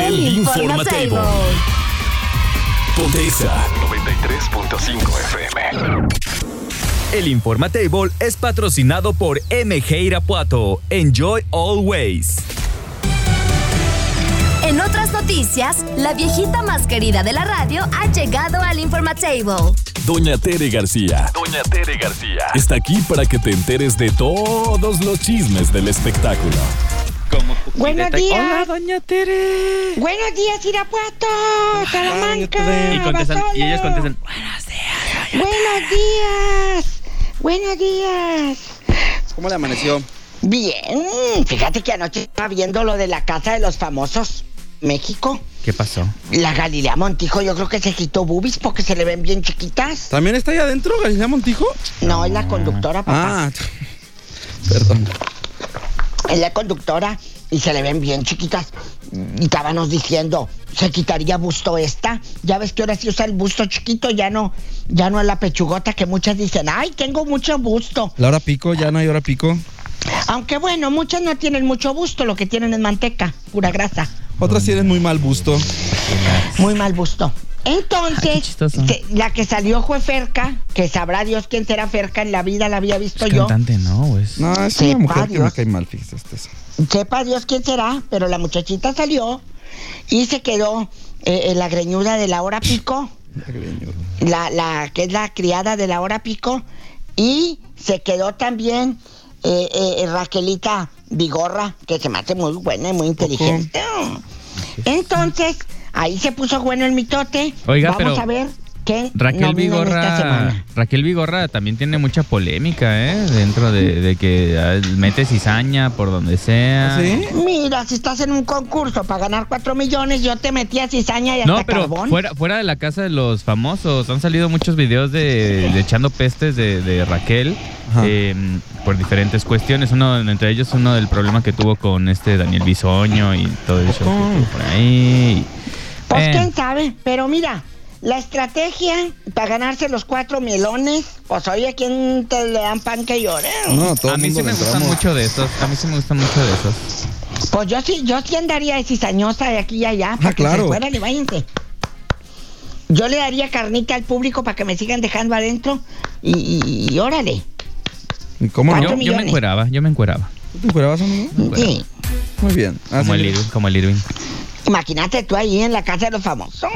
el Informatable. Pontexa 93.5 FM. El Informatable es patrocinado por MG Irapuato. Enjoy always. En otras noticias, la viejita más querida de la radio ha llegado al Informatable. Doña Tere García. Doña Tere García está aquí para que te enteres de todos los chismes del espectáculo. Buenos días. Hola, Doña Tere. Buenos días, Irapuato, Salamanca. Y ellas contestan: buenos días. Buenos días. Buenos días. ¿Cómo le amaneció? Bien. Fíjate que anoche estaba viendo lo de la Casa de los Famosos, México. ¿Qué pasó? La Galilea Montijo, yo creo que se quitó boobies porque se le ven bien chiquitas. ¿También está ahí adentro, Galilea Montijo? No, es la conductora, papá. Ah, perdón. Es la conductora y se le ven bien chiquitas. Y estábamos diciendo, ¿se quitaría busto esta? Ya ves que ahora sí usa el busto chiquito, ya no es la pechugota que muchas dicen, ¡ay, tengo mucho busto! La hora pico, ya no hay hora pico. Aunque bueno, muchas no tienen mucho busto, lo que tienen es manteca, pura grasa. Otras tienen muy mal busto. Muy mal busto. Entonces, la que salió fue Ferca, que sabrá Dios quién será Ferca, en la vida la había visto yo. Cantante, no, es... No, es sepa una mujer Dios. Que me cae mal, fíjate. Sepa Dios quién será, pero la muchachita salió y se quedó la greñuda de la hora pico, la que es la criada de la hora pico, y se quedó también Raquelita Bigorra, que se me hace muy buena y muy inteligente. Entonces... ahí se puso bueno el mitote. Oiga, vamos a ver qué Raquel Bigorra esta semana. Raquel Bigorra también tiene mucha polémica, dentro de que mete cizaña por donde sea. ¿Sí? Mira, si estás en un concurso para ganar 4 millones, yo te metía cizaña y hasta carbón. No, pero carbón. Fuera de la Casa de los Famosos han salido muchos videos de echando pestes de Raquel. Por diferentes cuestiones, entre ellos del problema que tuvo con Daniel Bisoño y todo el show que tuvo por ahí. Pues quién sabe, pero mira, la estrategia para ganarse los 4 melones, pues oye, ¿quién te le dan pan que llore? No, todo a mí sí me gustan mucho de esos, Pues yo sí andaría de cizañosa de aquí y allá, para que se fueran y váyanse. Yo le daría carnita al público para que me sigan dejando adentro y órale. ¿Y cómo no? Yo me encueraba. ¿Tú te encuerabas, amigo? Sí. Muy bien. Como el Irving. Imagínate tú ahí en la Casa de los Famosos,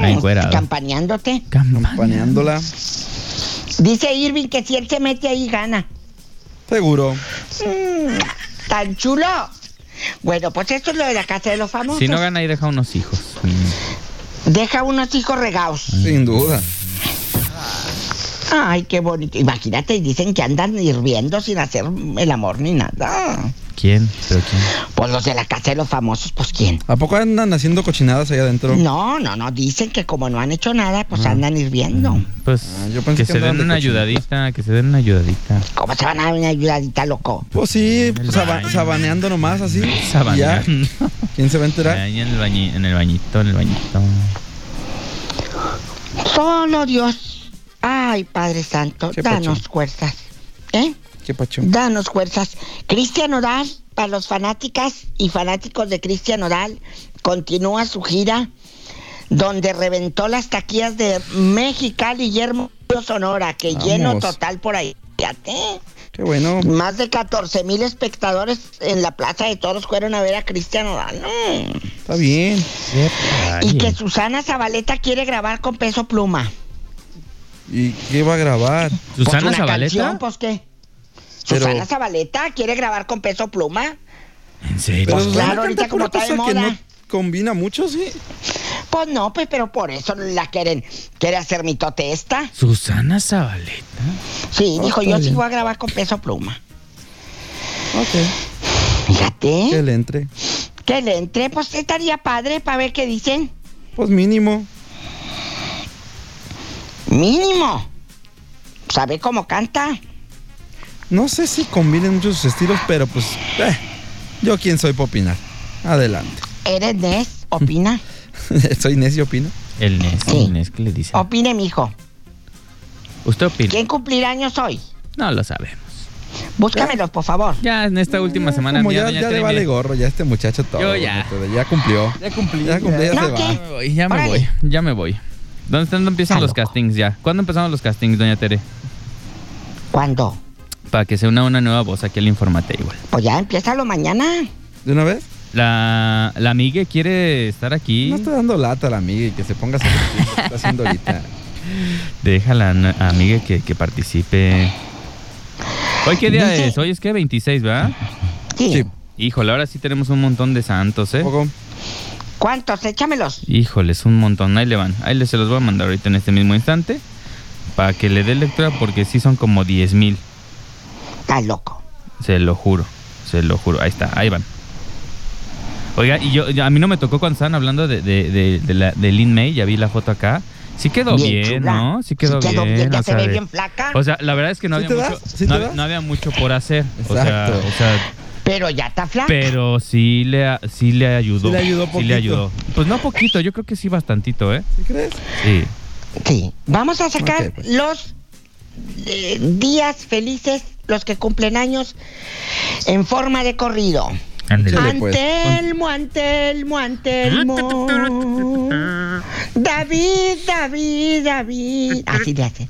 campaneándote. Campaneándola. Dice Irving que si él se mete ahí, gana. Seguro. Tan chulo. Bueno, pues esto es lo de la Casa de los Famosos. Si no gana, ahí deja unos hijos. Deja unos hijos regados. Sin duda. Ay, qué bonito. Imagínate, dicen que andan hirviendo sin hacer el amor ni nada. ¿Quién? ¿Pero quién? Pues los de la Casa de los Famosos, pues ¿quién? ¿A poco andan haciendo cochinadas ahí adentro? No, dicen que como no han hecho nada, pues andan hirviendo. Pues yo pensé que se den una ayudadita, ¿Cómo se van a dar una ayudadita, loco? Pues sí, sabaneando nomás así. Sabaneando. ¿Quién se va a enterar? Ahí en el bañito. Solo Dios. Ay, Padre Santo, danos fuerzas. ¿Qué pacho? Danos fuerzas. Cristian Oral, para los fanáticas y fanáticos de Cristian Oral, continúa su gira donde reventó las taquillas de Mexicali y Hermosillo, Sonora, que lleno total por ahí. Fíjate. Qué bueno. Más de 14,000 espectadores en la Plaza de Toros fueron a ver a Cristian Oral. Está bien. Y que Susana Zabaleta quiere grabar con Peso Pluma. ¿Y qué va a grabar? ¿Susana Zabaleta? Canción, pues qué. Pero... Susana Zabaleta quiere grabar con Peso Pluma. ¿En serio? Pues claro, ahorita como está de moda. Que no combina mucho, sí. Pues no, pues pero por eso la quiere hacer mitote esta. Susana Zabaleta. Sí, dijo, yo sí voy a grabar con Peso Pluma. Ok. Fíjate. Que le entre. Que le entre, pues estaría padre para ver qué dicen. Pues mínimo. Mínimo. ¿Sabe cómo canta? No sé si combinen muchos estilos, pero pues... yo quién soy para opinar. Adelante. ¿Eres Nes? ¿Opina? ¿Soy Nes y opino? El Nes, sí. El Nes que le dice. Opine, mijo. ¿Usted opina? ¿Quién cumplir años hoy? No lo sabemos. Búscamelos, por favor. Ya en esta última semana. Como mía, ya le vale gorro, ya este muchacho todo. Yo ya. Todo, ya cumplió. Ya cumplí, ya se va. Ya me voy. ¿Dónde empiezan los castings ya? ¿Cuándo empezaron los castings, doña Tere? ¿Cuándo? Para que se una nueva voz aquí al Informatable. Pues ya, empiézalo mañana. ¿De una vez? La amiga quiere estar aquí. No está dando lata la amiga y que se ponga a hacer lo que está haciendo ahorita. Déjala a amiga que participe. ¿Hoy qué día es? Hoy es que 26, ¿verdad? Sí. Híjole, ahora sí tenemos un montón de santos, ¿eh? Poco. ¿Cuántos? Échamelos. Híjoles, un montón. Ahí le van. Ahí se los voy a mandar ahorita en este mismo instante para que le dé lectura porque sí son como 10,000. Está loco. Se lo juro. Ahí está, ahí van. Oiga, y yo a mí no me tocó cuando estaban hablando de Lin May, ya vi la foto acá. Sí quedó bien, ¿no? Sí quedó bien. Ya se ve bien flaca. O sea, la verdad es que no había mucho por hacer. Exacto. O sea, pero ya está flaca. Pero sí le ayudó. Sí le ayudó. Pues no poquito, yo creo que sí bastantito, ¿eh? ¿Sí crees? Sí. Vamos a sacar los días felices, los que cumplen años, en forma de corrido. Antelmo, David, así le hace.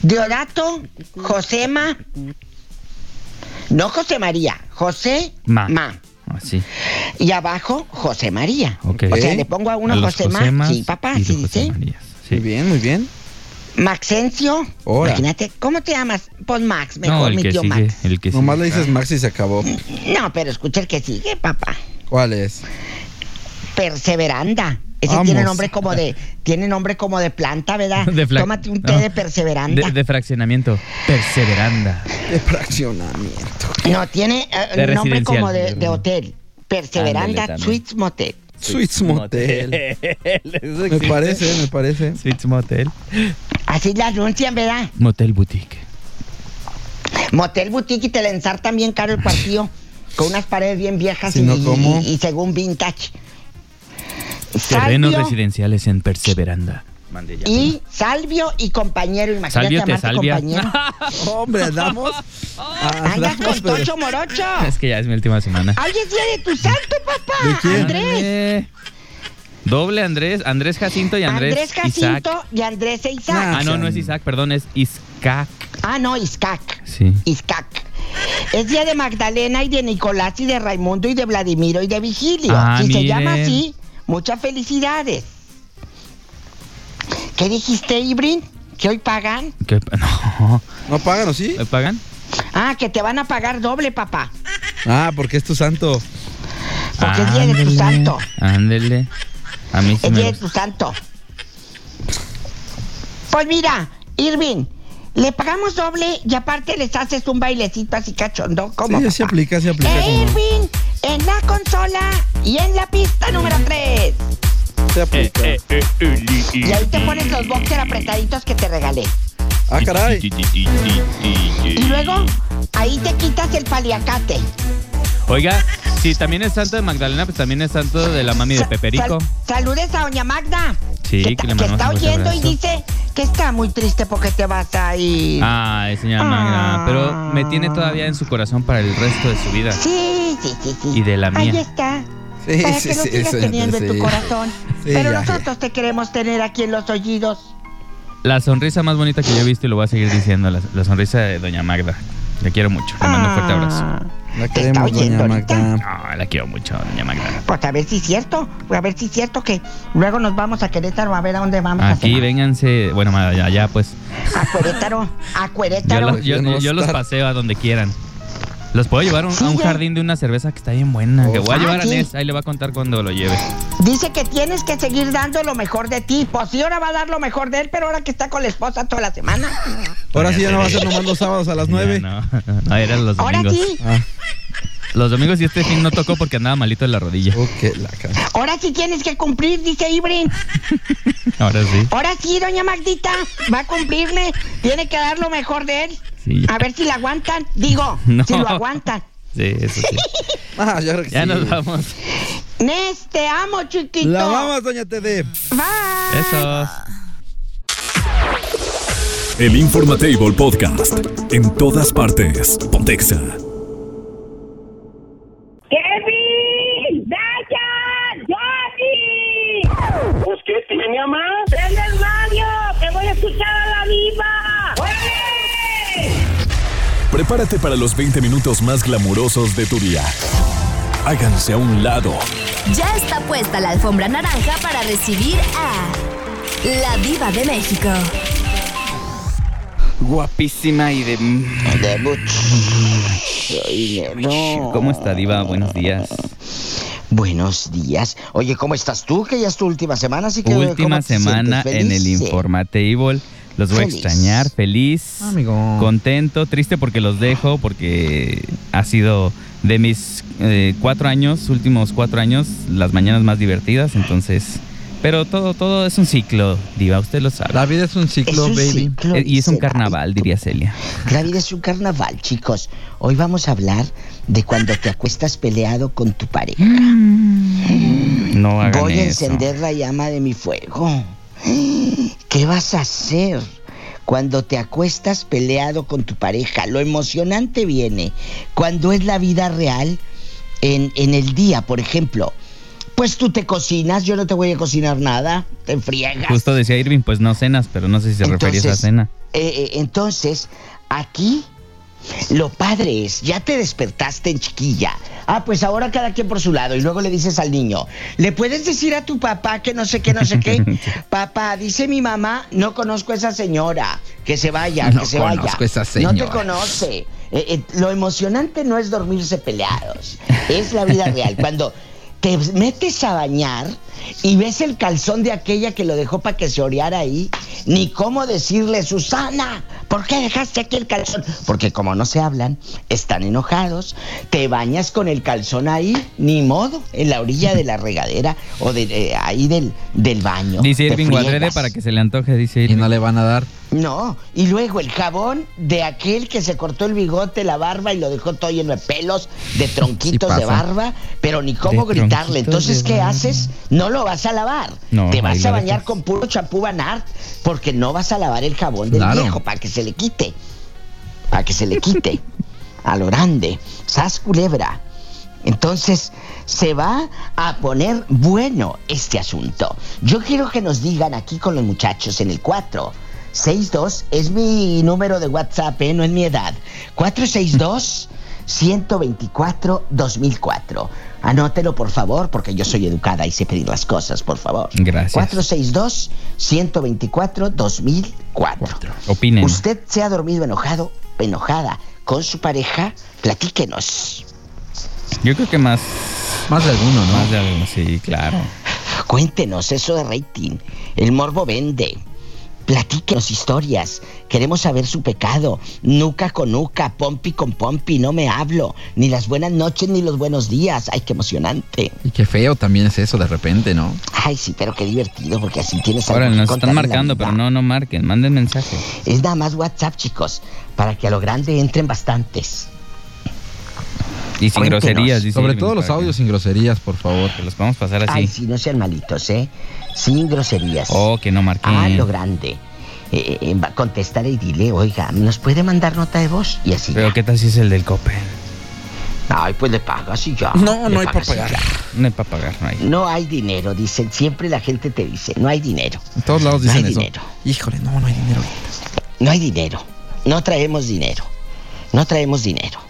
Deodato, Josema, no José María, José Ma. Así. Y abajo, José María. Okay. O sea, le pongo a uno a José Ma, sí, papá, sí, dice. Sí. Muy bien. Maxencio. Hola. Imagínate, ¿cómo te llamas? Pues Max, mejor mi tío sigue, Max. El que nomás sigue, le dices Max y se acabó. No, pero escucha el que sigue, papá. ¿Cuál es? Perseveranda. Ese tiene nombre como de planta, ¿verdad? Tómate un té de perseveranda. De fraccionamiento. Perseveranda. De fraccionamiento. No, tiene nombre como de hotel. Perseveranda Suites Motel. Suites Motel. Me parece. Suites Motel. Así la anuncian, ¿verdad? Motel Boutique y te lenzar también caro el partido. Con unas paredes bien viejas y según vintage. Terrenos Salvio, residenciales en Perseveranda. Y Salvio y compañero. Imagínate llamarte compañero. Hombre, andamos con Tocho Morocho. Es que ya es mi última semana. ¡Ay, es día de tu santo, papá! ¿De quién? Andrés. Doble Andrés. Andrés Jacinto y Andrés Jacinto e Isaac. No es Isaac, perdón, es Iscac. Iscac. Sí. Iscac. Es día de Magdalena y de Nicolás y de Raimundo y de Vladimiro y de Vigilio. Se llama así. Muchas felicidades. ¿Qué dijiste, Ibrin? ¿Que hoy pagan? ¿No pagan o sí? ¿Pagan? Que te van a pagar doble, papá. Porque es tu santo. Porque es día de tu santo. Ándele. A mí sí es día de tu santo. Pues mira, Irving, le pagamos doble y aparte les haces un bailecito así cachondo. ¿Cómo, sí, papá? Se aplica. Irving, en la consola y en la pista número 3. Y ahí te pones los boxer apretaditos que te regalé. Caray. Y luego, ahí te quitas el paliacate. Oiga, si también es santo de Magdalena, pues también es santo de la mami de Peperico. Saludes a doña Magda. Sí, que está oyendo y dice que está muy triste porque te vas a ir. Ay, señora Magda, pero me tiene todavía en su corazón para el resto de su vida. Sí. Y de la mía. Ahí está. Sí, para que lo sigas teniendo en tu corazón. Sí, pero nosotros te queremos tener aquí en los oídos. La sonrisa más bonita que yo he visto, y lo voy a seguir diciendo, la sonrisa de doña Magda. La quiero mucho, le mando un fuerte abrazo. La queremos, doña Magda. No, la quiero mucho, doña Magda. Pues a ver si es cierto que luego nos vamos a Querétaro a ver a dónde vamos. Aquí, vénganse, bueno, allá pues. A Querétaro. Yo los paseo a donde quieran. Los puedo llevar a un jardín de una cerveza que está bien buena. Que voy a llevar a Nes, ahí le va a contar cuando lo lleve. Dice que tienes que seguir dando lo mejor de ti. Pues sí, ahora va a dar lo mejor de él, pero ahora que está con la esposa toda la semana. Ahora sí ya no va a ser nomás los sábados a las 9. No, eran los domingos. Ahora sí. Los domingos y este fin no tocó porque andaba malito de la rodilla. Ahora sí tienes que cumplir, dice Ibrin. Ahora sí. Ahora sí, doña Magdita va a cumplirle. Tiene que dar lo mejor de él. Sí, a ver si la aguantan. Digo, no. Si lo aguantan. Sí, eso sí. Ya sí. Nos vamos. Nes, te amo, chiquito. La vamos, doña Tere. Bye. Besos. El Informatable Podcast. En todas partes. Pontexa. ¡Kevin! ¡Dayan! ¡Johnny! ¿Pues qué tiene, mamá? ¡Prende el radio! ¡Que voy a escuchar a la viva! ¡Oye! Prepárate para los 20 minutos más glamurosos de tu día. Háganse a un lado. Ya está puesta la alfombra naranja para recibir a... La Diva de México. Guapísima y de... ¿Cómo está, Diva? Buenos días. Buenos días. Oye, ¿cómo estás tú? Que ya es tu última semana, así que... Última semana en el Informatable. Los voy a extrañar. Feliz, amigo. Contento, triste porque los dejo, porque ha sido de mis 4 años, últimos 4 años, las mañanas más divertidas, entonces... Pero todo es un ciclo, Diva, usted lo sabe. La vida es un ciclo, baby. Y es un carnaval, diría Celia. La vida es un carnaval, chicos. Hoy vamos a hablar de cuando te acuestas peleado con tu pareja. No hagan eso. Voy a encender la llama de mi fuego. ¿Qué vas a hacer cuando te acuestas peleado con tu pareja? Lo emocionante viene cuando es la vida real en el día, por ejemplo. Pues tú te cocinas, yo no te voy a cocinar nada, te friegas. Justo decía Irving, pues no cenas, pero no sé si se refería a esa cena. Entonces, aquí lo padre es, ya te despertaste en chiquilla. Ah, pues ahora cada quien por su lado. Y luego le dices al niño, ¿le puedes decir a tu papá que no sé qué, no sé qué? Papá, dice mi mamá, no conozco a esa señora. Que se vaya, que se vaya. No conozco a esa señora. No te conoce. Lo emocionante no es dormirse peleados. Es la vida real. Cuando... te metes a bañar y ves el calzón de aquella que lo dejó para que se oreara ahí, ni cómo decirle, Susana, ¿por qué dejaste aquí el calzón? Porque como no se hablan, están enojados, te bañas con el calzón ahí, ni modo, en la orilla de la regadera o de ahí del baño. Dice Irving, guadrede para que se le antoje, dice Irving. Y no le van a dar. No, y luego el jabón de aquel que se cortó el bigote, la barba y lo dejó todo lleno de pelos, de tronquitos de barba, pero ni cómo gritarle. Entonces, ¿qué haces? No lo vas a lavar. No, te vas a bañar con puro champú Vanart porque no vas a lavar el jabón del viejo para que se le quite. Para que se le quite. A lo grande. Sas culebra. Entonces, se va a poner bueno este asunto. Yo quiero que nos digan aquí con los muchachos en el 462 es mi número de WhatsApp, no es mi edad. 462-124-2004. Anótelo, por favor, porque yo soy educada y sé pedir las cosas, por favor. Gracias. 462-124-2004. Opinen. ¿Usted se ha dormido enojado, enojada con su pareja? Platíquenos. Yo creo que más de alguno, ¿no? Más de alguno, sí, claro. Cuéntenos eso de rating. El morbo vende. Platíquenos historias, queremos saber su pecado, nuca con nuca, pompi con pompi, no me hablo, ni las buenas noches ni los buenos días, ay, qué emocionante. Y qué feo también es eso de repente, ¿no? Ay, sí, pero qué divertido, porque así tienes algo. Ahora, nos están marcando, pero no marquen, manden mensajes. Es nada más WhatsApp, chicos, para que a lo grande entren bastantes. Y sin groserías, dice. Sobre todo los audios sin groserías, por favor, que los podemos pasar así. Ay, sí, no sean malitos, sin groserías. Oh, que no marquen. Ah, lo grande. Contestar y dile, oiga, ¿nos puede mandar nota de voz? Y así. Pero ya. ¿Qué tal si es el del Coppel? Ay, pues le pagas y ya. No, no hay para pagar. No hay para pagar, no hay. No hay dinero, dicen. Siempre la gente te dice, no hay dinero. En todos lados dicen eso. No hay dinero. Híjole, no hay dinero. No hay dinero. No traemos dinero. No traemos dinero.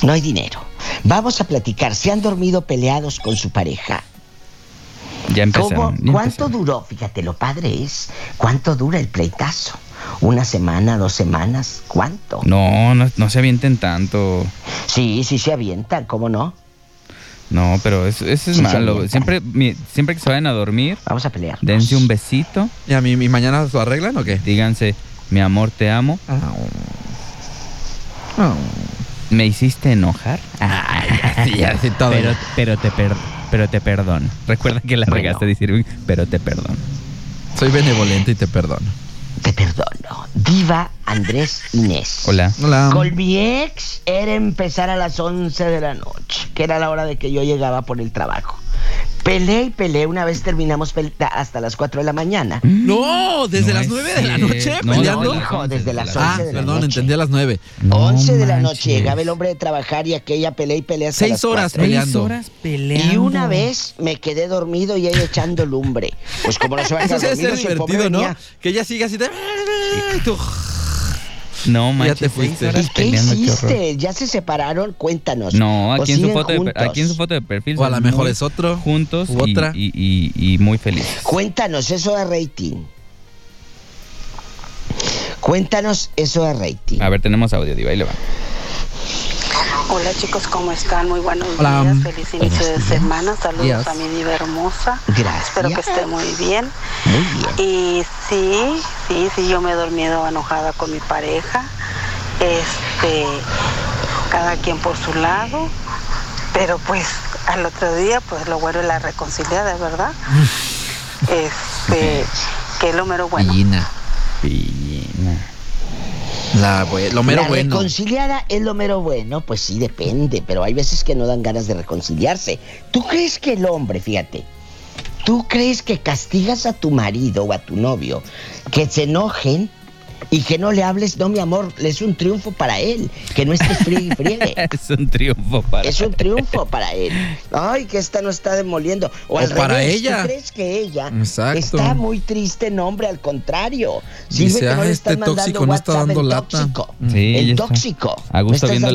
No hay dinero. Vamos a platicar. ¿Se han dormido peleados con su pareja? Ya empezaron. ¿Cuánto duró? Fíjate, lo padre es cuánto dura el pleitazo. una semana, 2 semanas, ¿cuánto? No se avienten tanto. Sí se avientan, ¿cómo no? No, pero eso es malo. Siempre que se vayan a dormir, vamos a pelear. Dense un besito. ¿Y a mí y mañana lo arreglan o qué? Díganse, mi amor, te amo. Me hiciste enojar. Así todo. Pero te perdono. Recuerda que la regaste, dice Irving, pero te perdono. Soy benevolente y te perdono. Te perdono. Diva, Andrés, Inés. Hola. Con mi ex era empezar a las 11 de la noche, que era la hora de que yo llegaba por el trabajo. Peleé. Una vez terminamos hasta las 4 de la mañana. No, desde las 9 de la noche peleando. No, hijo, desde las 11 de la noche. Perdón, entendí a las 9. 11 de la noche llegaba el hombre de trabajar y aquella pelea hasta las 4. 6 horas peleando. Y una vez me quedé dormido y ella echando lumbre. Pues como no se va a quedar dormido, su pobre venía. Eso debe ser divertido, ¿no? Que ella siga así. No, manches, ya te fuiste. ¿Y qué hiciste? ¿Ya se separaron? Cuéntanos. No, aquí en su foto de perfil. O a lo mejor es otro. Juntos u otra. Y muy felices. Cuéntanos eso de rating. A ver, tenemos audio, Diva, ahí le va. Hola chicos, ¿cómo están? Muy buenos días, feliz inicio de semana. Saludos a mi diva hermosa. Gracias. Espero que esté muy bien. Muy bien. Y sí, yo me he dormido enojada con mi pareja. Cada quien por su lado. Pero pues al otro día, pues lo bueno es la reconciliada, ¿verdad? Que es lo mero bueno. Pillina. Lo mero bueno. Reconciliada es lo mero bueno, pues sí, depende, pero hay veces que no dan ganas de reconciliarse. ¿Tú crees que el hombre, fíjate, tú crees que castigas a tu marido o a tu novio, que se enojen y que no le hables? No, mi amor, es un triunfo para él, que no estés friegue y friegue. Es un triunfo para él. Ay, que esta no está demoliendo. O al para revés, ella. ¿Tú crees que ella está muy triste? No, hombre, al contrario. Dice que no le están mandando WhatsApp, el tóxico. Sí, el tóxico. A gusto viendo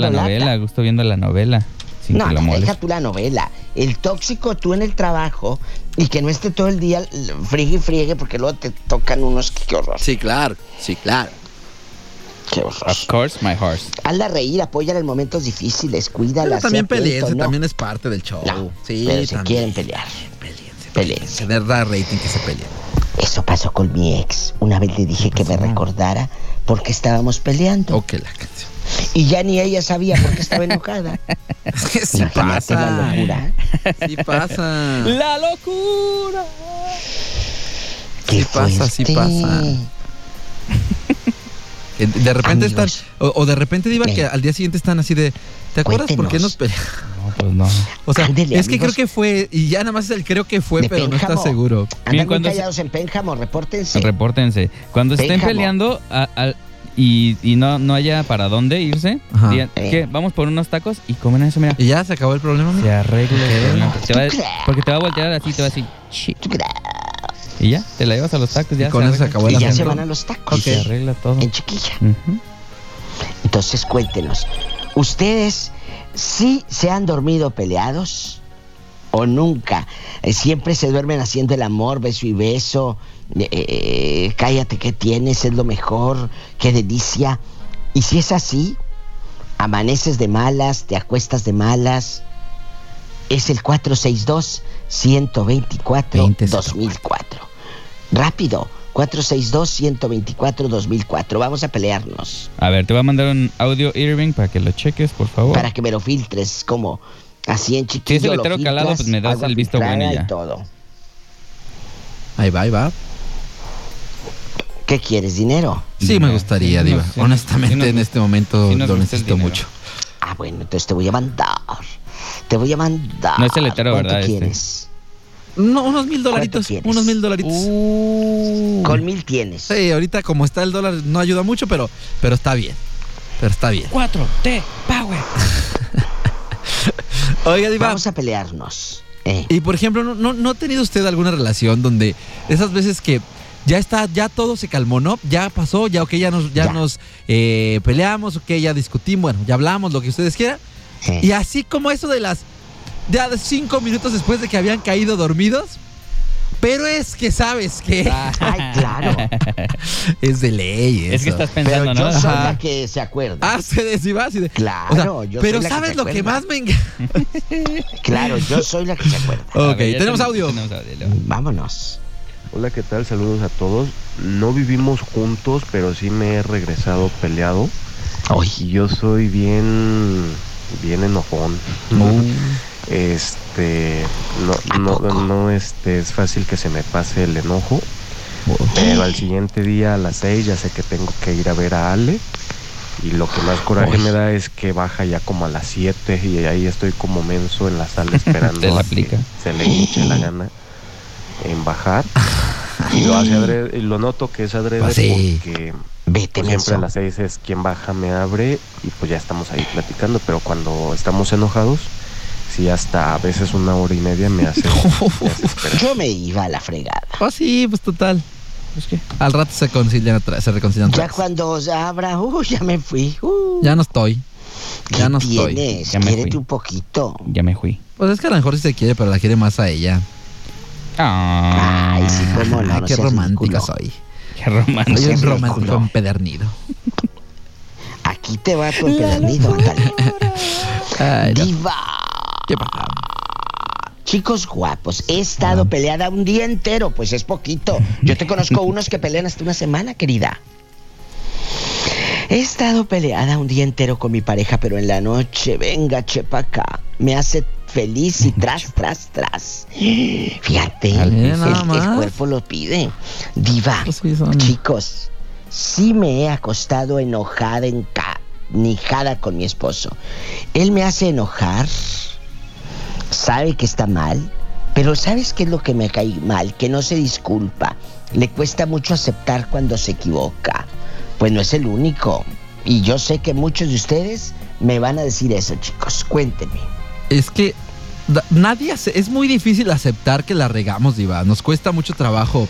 la novela, No, deja tú la novela. El tóxico, tú en el trabajo, y que no esté todo el día friegue, porque luego te tocan unos qué horror. Sí, claro. Qué horror. Of course, my horse. Hazla reír, apóyala en momentos difíciles, cuídala. Pero también peleense, también es parte del show. No, sí, pero se quieren pelear. Peleense. De verdad, rating, que se peleen. Eso pasó con mi ex. Una vez le dije que me recordara porque estábamos peleando. Ok, la canción. Y ya ni ella sabía por qué estaba enojada. Sí pasa. La locura. Sí pasa. La locura. Sí pasa. De repente amigos, están. O de repente digo que al día siguiente están así de. ¿Te acuerdas por qué nos peleamos? No, pues no. O sea, ándele, es amigos, que creo que fue. Y ya nada más es el creo que fue, pero Pénjamo, no está seguro. Andan muy callados en Pénjamo, repórtense. Cuando Pénjamo estén peleando y no haya para dónde irse, digan, ¿qué? Vamos por unos tacos y comen eso, mira. Y ya se acabó el problema, ¿no? Se arregla el problema. Porque te va a voltear así, te va a decir. Y ya, te la llevas a los tacos. Ya, y con eso se acabó el problema. Y ya se van a los tacos. Se arregla todo. En chiquilla. Uh-huh. Entonces, cuéntenos. ¿Ustedes sí se han dormido peleados o nunca? Siempre se duermen haciendo el amor, beso y beso. Cállate, ¿qué tienes? Es lo mejor, qué delicia. Y si es así, amaneces de malas, te acuestas de malas. Es el 462-124-2004. Rápido, 462-124-2004. Vamos a pelearnos. A ver, te voy a mandar un audio, Irving, para que lo cheques, por favor. Para que me lo filtres, como así en chiquillo. Si es el letrero calado, pues me das el visto bueno y ya. Todo. Ahí va. ¿Qué quieres, dinero? Sí, me gustaría, Diva. Sí, honestamente, en este momento lo necesito mucho. Ah, bueno, entonces te voy a mandar. No es el letrero, ¿verdad? ¿Cuánto quieres? No, unos $1,000. Con 1,000 tienes. Sí, ahorita como está el dólar no ayuda mucho, pero está bien. 4T Power. Oiga, Diva. Vamos a pelearnos. Y por ejemplo, ¿no ha tenido usted alguna relación donde esas veces que ya está, ya todo se calmó, ¿no? Ya pasó, ya ok, ya nos peleamos, ok, ya discutimos, bueno, ya hablamos, lo que ustedes quieran. Y así como eso de las 5 minutos después de que habían caído dormidos, Pero es que sabes que... Ay, claro. Es de ley eso. Es que estás pensando, pero yo soy la que se acuerda. Ah, se deshiba así de... Claro, o sea, yo pero soy la ¿sabes que lo acuerda? Que más me Claro, yo soy la que se acuerda. Ok, ver, tenemos audio. Vámonos. Hola, ¿qué tal? Saludos a todos. No vivimos juntos, pero sí me he regresado peleado. Ay. Yo soy bien enojón. No, es fácil que se me pase el enojo. Pero al siguiente día a las 6 ya sé que tengo que ir a ver a Ale. Y lo que más coraje me da es que baja ya como a las 7 y ahí estoy como menso en la sala esperando que se le hinche la gana en bajar. Y lo hace adrede, lo noto que es adrede porque siempre a las 6 es quien baja me abre y pues ya estamos ahí platicando. Pero cuando estamos enojados, sí, hasta a veces una hora y media me hace Yo me iba a la fregada. Sí, pues total. ¿Es que? Al rato se reconcilian. Ya cuando os abra, ya me fui. Ya no estoy. Ya no tienes? Estoy. Quédate un poquito. Ya me fui. Pues es que a lo mejor sí se quiere, pero la quiere más a ella. Ay, sí, cómo no. Qué romántica soy. Qué romántico. Soy un romántico empedernido. Aquí te va tu empedernido, Natalia. Diva. ¿Qué pasa? Chicos guapos, he estado peleada un día entero, pues es poquito. Yo te conozco unos que pelean hasta una semana, querida. He estado peleada un día entero con mi pareja, pero en la noche, venga, chepaca, me hace feliz y tras. Fíjate, el cuerpo lo pide. Diva, chicos, sí me he acostado enojada, encanijada con mi esposo. Él me hace enojar. Sabe que está mal, pero ¿sabes qué es lo que me cae mal? Que no se disculpa. Le cuesta mucho aceptar cuando se equivoca. Pues no es el único. Y yo sé que muchos de ustedes me van a decir eso, chicos. Cuéntenme. Es que es muy difícil aceptar que la regamos, Diva. Nos cuesta mucho trabajo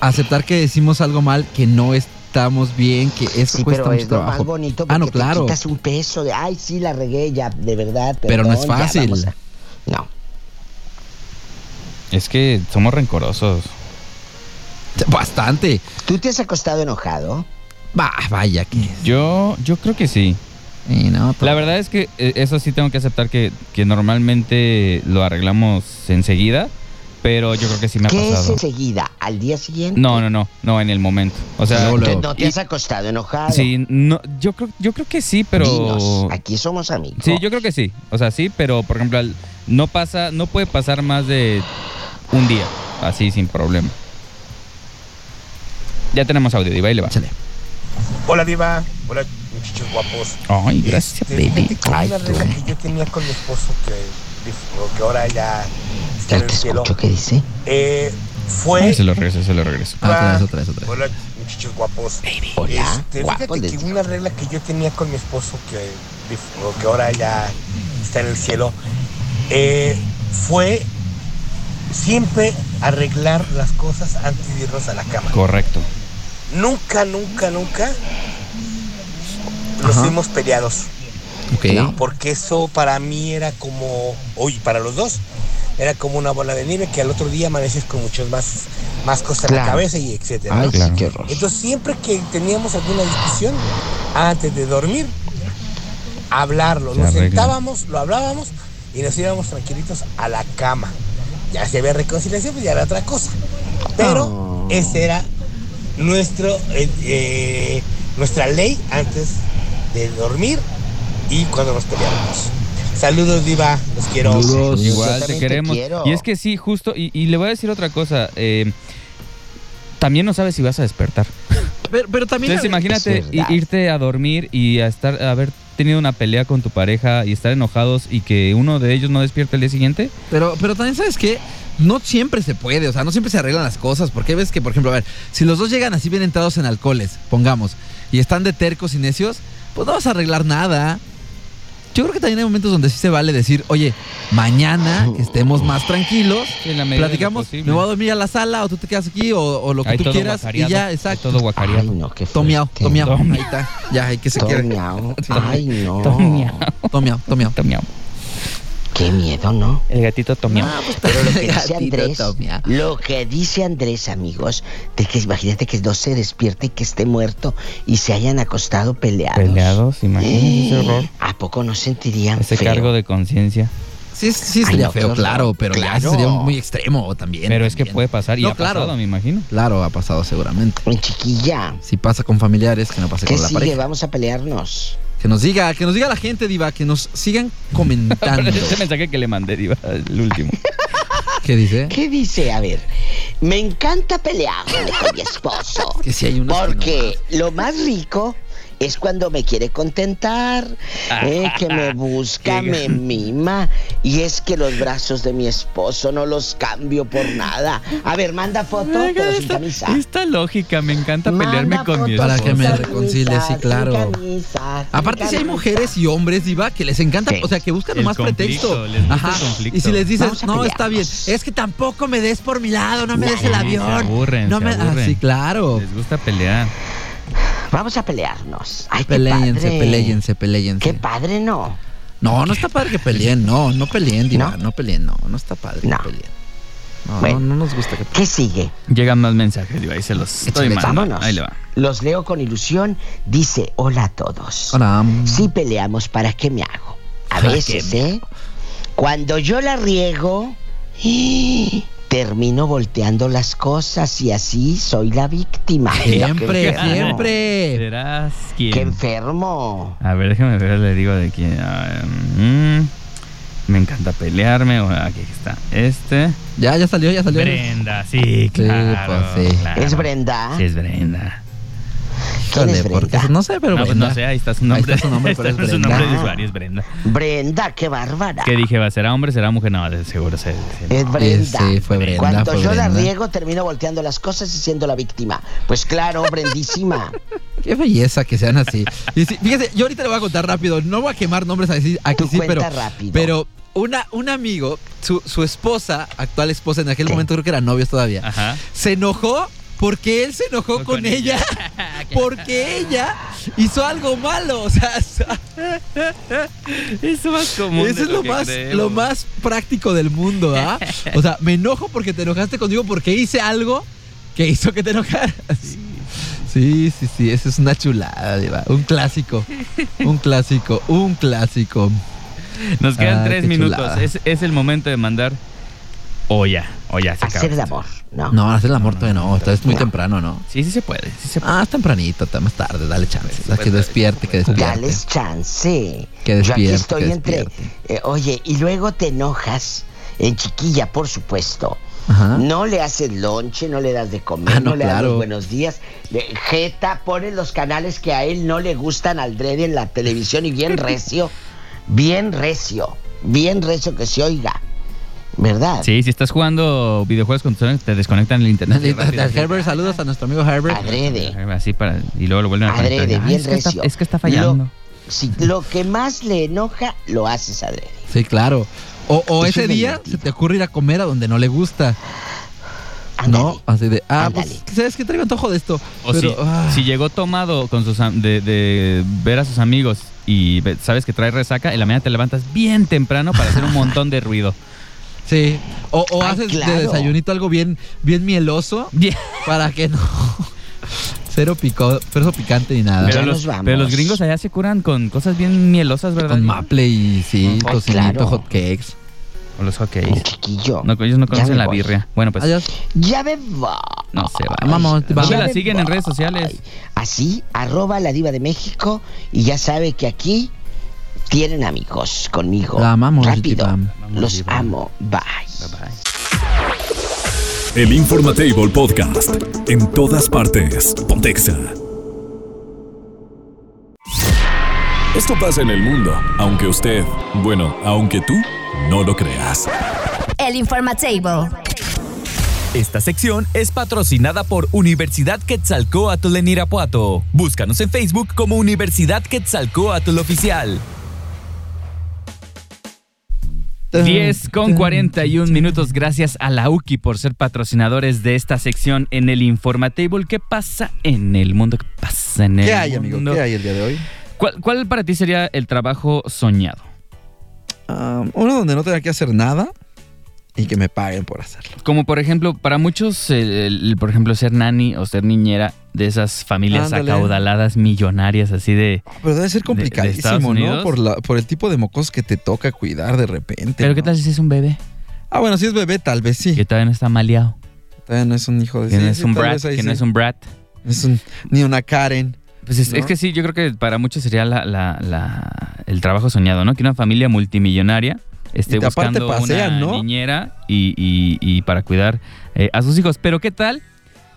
aceptar que decimos algo mal, que no es estamos bien, que eso sí, cuesta pero mucho es trabajo. Lo más bonito porque no, claro. Te quitas un peso de, ay, sí, la regué, ya, de verdad. Perdón, pero no es fácil. No. Es que somos rencorosos. Bastante. ¿Tú te has acostado enojado? Vaya que... Yo creo que sí. No, la verdad es que eso sí tengo que aceptar que normalmente lo arreglamos enseguida. Pero yo creo que sí me ha pasado. ¿Qué es enseguida? ¿Al día siguiente? No, en el momento. O sea, ¿No te has acostado enojado? Sí, no, yo creo que sí, pero... Dinos, aquí somos amigos. Sí, yo creo que sí. O sea, sí, pero, por ejemplo, no puede pasar más de un día. Así, sin problema. Ya tenemos audio, Diva, y le va. Chale. Hola, Diva. Hola, muchachos guapos. Ay, gracias, baby. Ay, una regla que yo tenía con mi esposo que ahora ya... Ya te escucho, ¿qué dice? Fue... Ay, se lo regreso. Otra vez. Hola, muchachos guapos. Baby. Hola, guapo. Fíjate que una regla que yo tenía con mi esposo, que ahora ya está en el cielo, fue siempre arreglar las cosas antes de irnos a la cama. Correcto. Nunca nos fuimos peleados. Okay. No, porque eso para mí era como... Oye, para los dos. Era como una bola de nieve que al otro día amaneces con muchas más cosas en la cabeza y etcétera. Ay, claro. Qué horror. Entonces siempre que teníamos alguna discusión, antes de dormir, hablarlo. Nos sentábamos, lo hablábamos y nos íbamos tranquilitos a la cama. Ya se ve reconciliación, pues ya era otra cosa. Pero esa era nuestra ley antes de dormir y cuando nos peleábamos. Saludos, Diva, los quiero. Saludos, igual te queremos. Y es que sí, justo, y le voy a decir otra cosa, también no sabes si vas a despertar. Pero también... Entonces imagínate irte a dormir y haber tenido una pelea con tu pareja y estar enojados y que uno de ellos no despierte el día siguiente. Pero también sabes que no siempre se puede, o sea, no siempre se arreglan las cosas, porque ves que, por ejemplo, a ver, si los dos llegan así bien entrados en alcoholes, pongamos, y están de tercos y necios, pues no vas a arreglar nada. Yo creo que también hay momentos donde sí se vale decir, oye, mañana que estemos más tranquilos, platicamos, me voy a dormir a la sala, o tú te quedas aquí, o lo que ahí tú quieras, y ya, exacto. Todo guacareado. Ay, no, qué fuerte. Tomiao. Ahí está, ya, hay que se quede. Tomiao. Ay, no. Tomiao. Qué miedo, ¿no? El gatito tomía. No, pues, pero lo que dice Andrés, amigos, de que imagínate que no se despierte y que esté muerto y se hayan acostado peleados. Peleados, imagínate ese horror. ¿A poco no sentirían ese feo? Cargo de conciencia. Sí, sí sería feo, claro, pero claro, ya sería muy extremo también. Pero es que puede pasar, y no, ha pasado, me imagino. Claro, ha pasado seguramente. Chiquilla. Si pasa con familiares, que no pase con la pareja. ¿Qué sigue? Vamos a pelearnos. Que nos diga la gente, Diva, que nos sigan comentando. Ese mensaje que le mandé, Diva, el último. ¿Qué dice? A ver, me encanta pelearme con mi esposo. Que si hay una. Porque lo más rico es cuando me quiere contentar, que me busca, me mima. Y es que los brazos de mi esposo no los cambio por nada. A ver, manda foto, pero sin camisa. Esta lógica, me encanta pelearme con mi esposo. Para que me reconcilie, sí, claro. Sin camisa, aparte, si hay mujeres y hombres, Diva, que les encanta, sí, o sea, que buscan nomás pretexto. Ajá. Y si les dices, no, está bien, es que tampoco me des por mi lado, no me des el avión. Se aburren. Ah, sí, claro. Les gusta pelear. Vamos a pelearnos. Ay, Peléense. Qué padre, ¿no? No está padre que peleen, no peleen, Diva, no está padre que peleen. No nos gusta que peleen. ¿Qué sigue? Llegan más mensajes, Diva, ahí se los estoy mandando. Ahí le va. Los leo con ilusión, dice, hola a todos. Hola. Si peleamos, ¿para qué me hago? A veces, cuando yo la riego, termino volteando las cosas y así soy la víctima. Siempre. Serás quien. Qué enfermo. A ver, déjame ver, le digo de quién. Me encanta pelearme. Bueno, aquí está. Ya salió. Brenda, sí, claro. Sí, pues, sí. Claro. ¿Es Brenda? Sí, es Brenda. ¿Quién es Brenda? No sé, pero Brenda. No sé, ahí está su nombre. Pero es Brenda. Su nombre es varios, Brenda. Brenda, qué bárbara. ¿Qué dije? ¿Va? ¿Será hombre? ¿Será mujer? No, seguro se. Es Brenda. Sí, fue Brenda. Cuando yo la riego, termino volteando las cosas y siendo la víctima. Pues claro, Brendísima. Qué belleza que sean así. Y sí, fíjese, yo ahorita le voy a contar rápido. No voy a quemar nombres así, aquí tú sí, pero un amigo, su esposa, actual esposa, en aquel momento creo que eran novios todavía, ajá, se enojó. Porque él se enojó con ella porque ella hizo algo malo, o sea, eso más común. Eso es lo más práctico del mundo, ¿ah? O sea, me enojo porque te enojaste conmigo porque hice algo que hizo que te enojaras. Sí, eso es una chulada, Diva. Un clásico. Nos quedan 3 minutos. Es el momento de mandar. O ya se acaba. Hacer el amor, no, hacer el amor todavía no. Entonces es muy temprano, ¿no? Sí se puede. Es tempranito, está más tarde, dale chance. O sea, que despierte, Dales chance. Que despierte. Yo aquí estoy entre. Oye, y luego te enojas, chiquilla, por supuesto. Ajá. No le haces lonche, no le das de comer, no le das los buenos días. Jeta, pones los canales que a él no le gustan al Dredd en la televisión y bien recio que se oiga. ¿Verdad? Sí, si estás jugando videojuegos con tus amigos, te desconectan el internet. Herbert, saludos a nuestro amigo Herbert. Adrede. Así para, y luego lo vuelven a conectar. Adrede, bien recio. Es que está fallando. Lo que más le enoja, lo haces adrede. Sí, claro. O ese día se te ocurre ir a comer a donde no le gusta. Andale, no, así de, pues, ¿sabes qué? Traigo antojo de esto. O pero, si llegó tomado con sus de ver a sus amigos y sabes que trae resaca, en la mañana te levantas bien temprano para hacer un montón de ruido. Sí, o haces de desayunito algo bien mieloso, para que no, cero picante ni nada. Pero los gringos allá se curan con cosas bien mielosas, ¿verdad? Con maple y tocinito, hotcakes. O los hotcakes. Chiquillo. No, ellos no conocen la birria. Bueno, pues. Adiós. Ya me va. No se va. Vamos, ¿dónde la siguen en redes sociales? Así, @LaDivaDeMéxico, y ya sabe que aquí tienen amigos conmigo. La amamos. Rápido. Los amo. Bye. El Informatable Podcast. En todas partes. Pontexa. Esto pasa en el mundo, aunque usted, aunque tú no lo creas. El Informatable. Esta sección es patrocinada por Universidad Quetzalcóatl en Irapuato. Búscanos en Facebook como Universidad Quetzalcóatl Oficial. 10:41, gracias a la UKI por ser patrocinadores de esta sección en el Informatable. ¿Qué pasa en el mundo? ¿Qué hay, amigo? ¿Qué hay el día de hoy? ¿Cuál para ti sería el trabajo soñado? uno donde no tenga que hacer nada y que me paguen por hacerlo. Como por ejemplo, para muchos, por ejemplo, ser nanny o ser niñera de esas familias acaudaladas, millonarias, así de... Pero debe ser complicadísimo, ¿no? Por el tipo de mocos que te toca cuidar de repente. Pero ¿no? ¿Qué tal si es un bebé? Ah, bueno, si es bebé, tal vez sí. Que todavía no está maleado. Todavía no es un hijo de... Que no es un brat, que no es un brat. Ni una Karen. Pues es, ¿no? Es que sí, yo creo que para muchos sería el trabajo soñado, ¿no? Que una familia multimillonaria esté buscando una, ¿no?, niñera y para cuidar a sus hijos. Pero ¿qué tal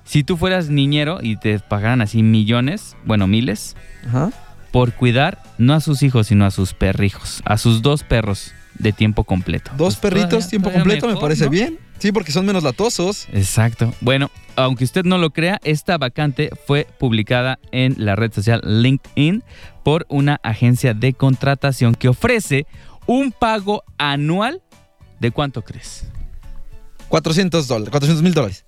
si tú fueras niñero y te pagaran así millones, bueno, miles, ajá, por cuidar no a sus hijos, sino a sus perrijos, a sus dos perros de tiempo completo? Dos perritos, tiempo completo, mejor, me parece, ¿no?, bien. Sí, porque son menos latosos. Exacto. Bueno, aunque usted no lo crea, esta vacante fue publicada en la red social LinkedIn por una agencia de contratación que ofrece un pago anual de, ¿cuánto crees? $400,000.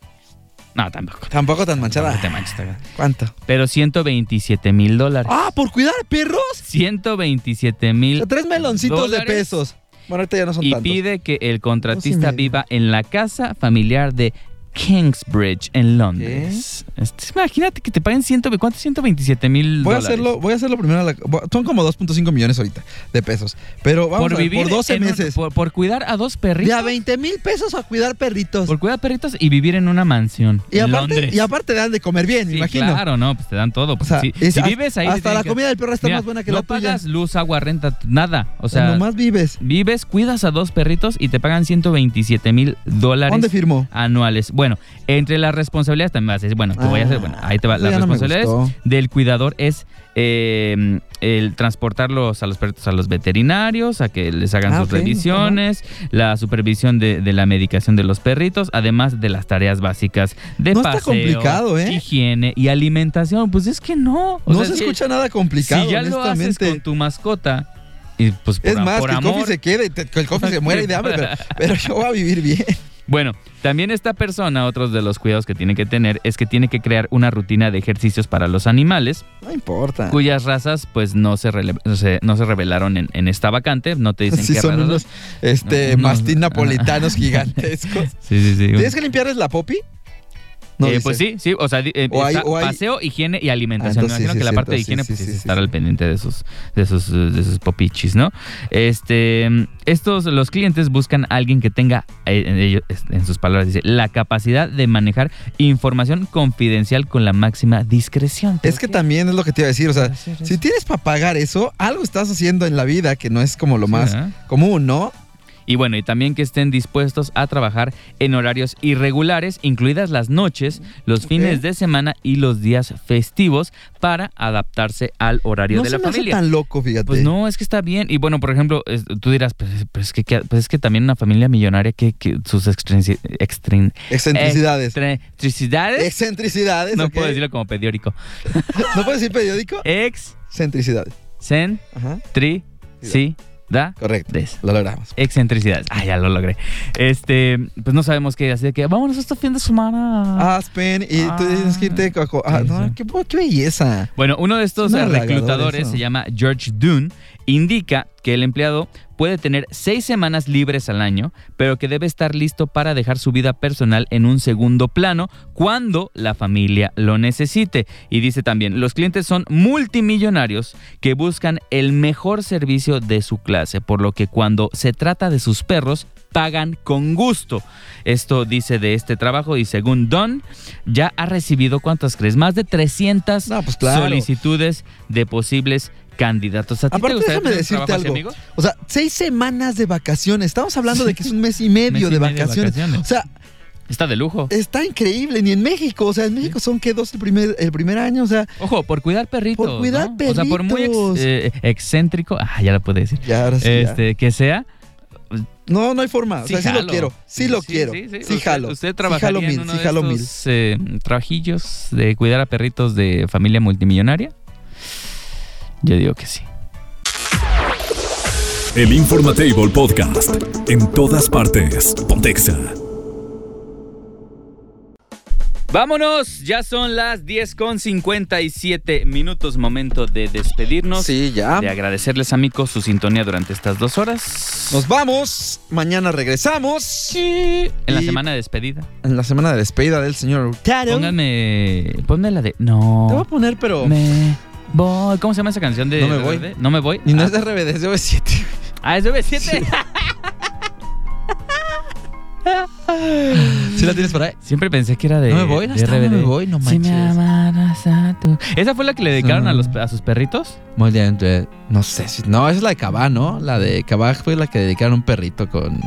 No, tampoco. Tampoco tan manchada. No te manches, ¿cuánto? Pero $127,000. Ah, ¿por cuidar perros? $127,000. Tres meloncitos de pesos. Bueno, ahorita ya no son tantos. Y pide que el contratista viva en la casa familiar de Kingsbridge, en Londres. Imagínate que te paguen $127,000. Voy a hacerlo primero. Son como 2.5 millones ahorita de pesos. Pero vamos por, a ver, vivir por 12 meses. Por cuidar a dos perritos. De a $20,000 a cuidar perritos. Por cuidar perritos y vivir en una mansión. Y aparte, Londres. Y aparte te dan de comer bien, sí, imagino. Claro, no, pues te dan todo. Pues, o sea, si vives ahí. Hasta la comida del perro está más buena que la tuya. No pagas luz, agua, renta, nada. O sea, nomás vives. Vives, cuidas a dos perritos y te pagan $127,000. ¿Dónde firmó? Anuales. Bueno, entre las responsabilidades también vas a decir, bueno, ¿qué voy a hacer? Bueno, ahí te va. Las responsabilidades del cuidador es el transportarlos a los perritos a los veterinarios, a que les hagan sus revisiones, la supervisión de la medicación de los perritos, además de las tareas básicas de paseo, higiene y alimentación. Pues es que no. No se escucha nada complicado, honestamente. Si ya lo haces con tu mascota, y pues por amor. Es más, que el coffee se quede, el coffee se muere y de hambre, pero yo voy a vivir bien. Bueno, también esta persona, otros de los cuidados que tiene que tener es que tiene que crear una rutina de ejercicios para los animales. No importa. Cuyas razas, pues, no se revelaron en esta vacante. No te dicen sí, qué razas. Sí, son unos mastín napolitanos gigantescos. Sí. ¿Tienes que limpiarles la popi? No, pues sí. O sea, paseo, higiene y alimentación. Entonces, me imagino que la parte de higiene es estar al pendiente de sus popichis, ¿no? Los clientes buscan a alguien que tenga, en sus palabras dice, la capacidad de manejar información confidencial con la máxima discreción. Es que también es lo que te iba a decir. O sea, si tienes para pagar eso, algo estás haciendo en la vida que no es como lo más común, ¿no? Y bueno, y también que estén dispuestos a trabajar en horarios irregulares, incluidas las noches, los fines de semana y los días festivos, para adaptarse al horario de la familia. No se tan loco, fíjate. Pues no, es que está bien. Y bueno, por ejemplo, tú dirás, pues es que también una familia millonaria que sus excentricidades. No puedo decirlo como periódico. ¿No puedo decir periódico? Excentricidades. Correcto, lo logramos. Excentricidades. Ah, ya lo logré. Pues no sabemos qué, así de que vámonos este fin de semana. Aspen, y tú tienes que irte qué belleza. Bueno, uno de estos reclutadores se llama George Dune. Indica que el empleado puede tener 6 semanas libres al año, pero que debe estar listo para dejar su vida personal en un segundo plano cuando la familia lo necesite. Y dice también, los clientes son multimillonarios que buscan el mejor servicio de su clase, por lo que cuando se trata de sus perros, pagan con gusto. Esto dice de este trabajo, y según Don, ya ha recibido, ¿cuántas crees? Más de 300 solicitudes de posibles candidatos. ¿A ti aparte, déjame decirte algo. Amigo? O sea, 6 semanas de vacaciones. Estamos hablando de que es un mes y medio, de vacaciones. O sea, está de lujo. Está increíble, ni en México. O sea, en México son, ¿qué? 2 el primer año, o sea... Ojo, por cuidar perritos. Por cuidar perritos. O sea, por muy excéntrico... Ah, ya la puedo decir. Ya, ahora sí. Que sea... No hay forma. Sí, o sea, jalo. Sí lo quiero. Sí, jalo. Usted trabajaría en uno de estos trabajillos de cuidar a perritos de familia multimillonaria. Yo digo que sí. El Informatable Podcast. En todas partes. Pontexa. Vámonos, ya son las 10:57 minutos, momento de despedirnos. Sí, ya. De agradecerles, amigos, su sintonía durante estas 2 horas. Nos vamos, mañana regresamos. Sí. En la semana de despedida. En la semana de despedida del señor Hurtado. Póngame la de... No. Te voy a poner, pero... ¿Cómo se llama esa canción de... No me voy. RBD? No me voy. Y no es de RBD, es de V7. Ah, ¿es de V7? Sí. ¿Sí la tienes por ahí? Siempre pensé que era de... No me voy, no está, no me voy, no manches. Si me amaras a tu... ¿Esa fue la que le dedicaron a sus perritos? Muy bien, no sé. No, esa es la de Kabah, ¿no? La de Kabah fue la que dedicaron a un perrito con...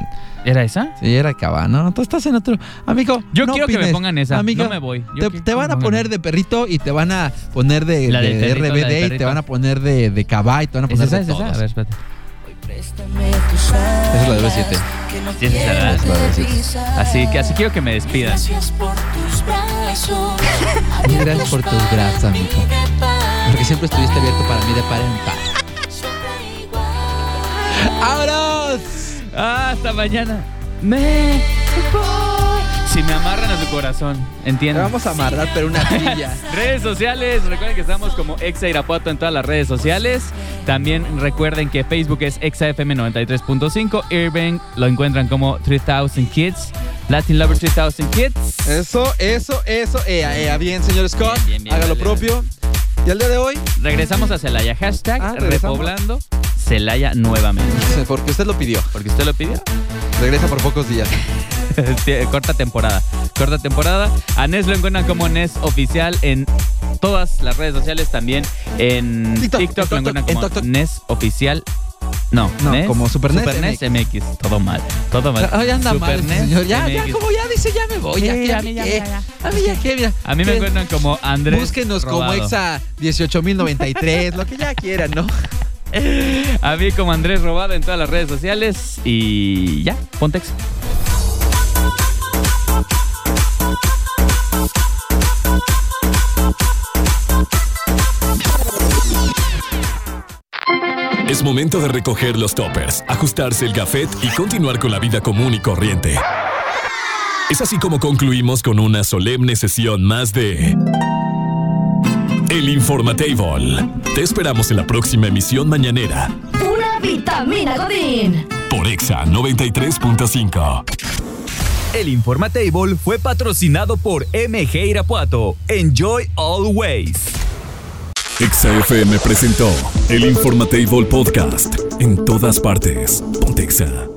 ¿Era esa? Sí, era Kabah, ¿no? Tú estás en otro... Amigo, yo no quiero opines. Que me pongan esa, amigo, no me voy. Te van a poner de perrito y te van a poner de RBD y te van a poner de Kabah y te van a poner de todos. A ver, espérate. Esa es la de V7. Sí, esa es la de V7. Así quiero que me despidan. Gracias por tus brazos, amigo. Porque siempre estuviste abierto para mí de par en par. ¡Vámonos! Hasta mañana. Me voy. Si me amarran a su corazón, ¿entiendes? Te vamos a amarrar, pero una silla. Redes sociales, recuerden que estamos como Exa Irapuato en todas las redes sociales. También recuerden que Facebook es Exa FM 93.5. Irving lo encuentran como 3000Kids. Latin Lover 3000Kids. Eso. Ea. Bien, señor Scott. Bien, haga lo propio. Y al día de hoy regresamos a Celaya. Hashtag repoblando Celaya nuevamente. Porque usted lo pidió. Regresa por pocos días. Corta temporada. A Nes lo encuentran como Nes Oficial en todas las redes sociales. También en TikTok lo encuentran como Nes Oficial. No, Nes, como Super Nes MX. Todo mal. Hoy anda Super mal, Nes, señor. Ya, como ya dice, ya me voy. Ya. A mí me encuentran como Andrés. Búsquenos Robado. Como Exa 18.093, lo que ya quieran, ¿no? A mí como Andrés Robado en todas las redes sociales. Y ya, ponte Exa. Es momento de recoger los toppers, ajustarse el gafet y continuar con la vida común y corriente. Es así como concluimos con una solemne sesión más de El Informatable. Te esperamos en la próxima emisión mañanera. Una vitamina Godín. Por Exa 93.5. El Informatable fue patrocinado por MG Irapuato. Enjoy always. Exa FM presentó el Informatable Podcast. En todas partes, Pontexa.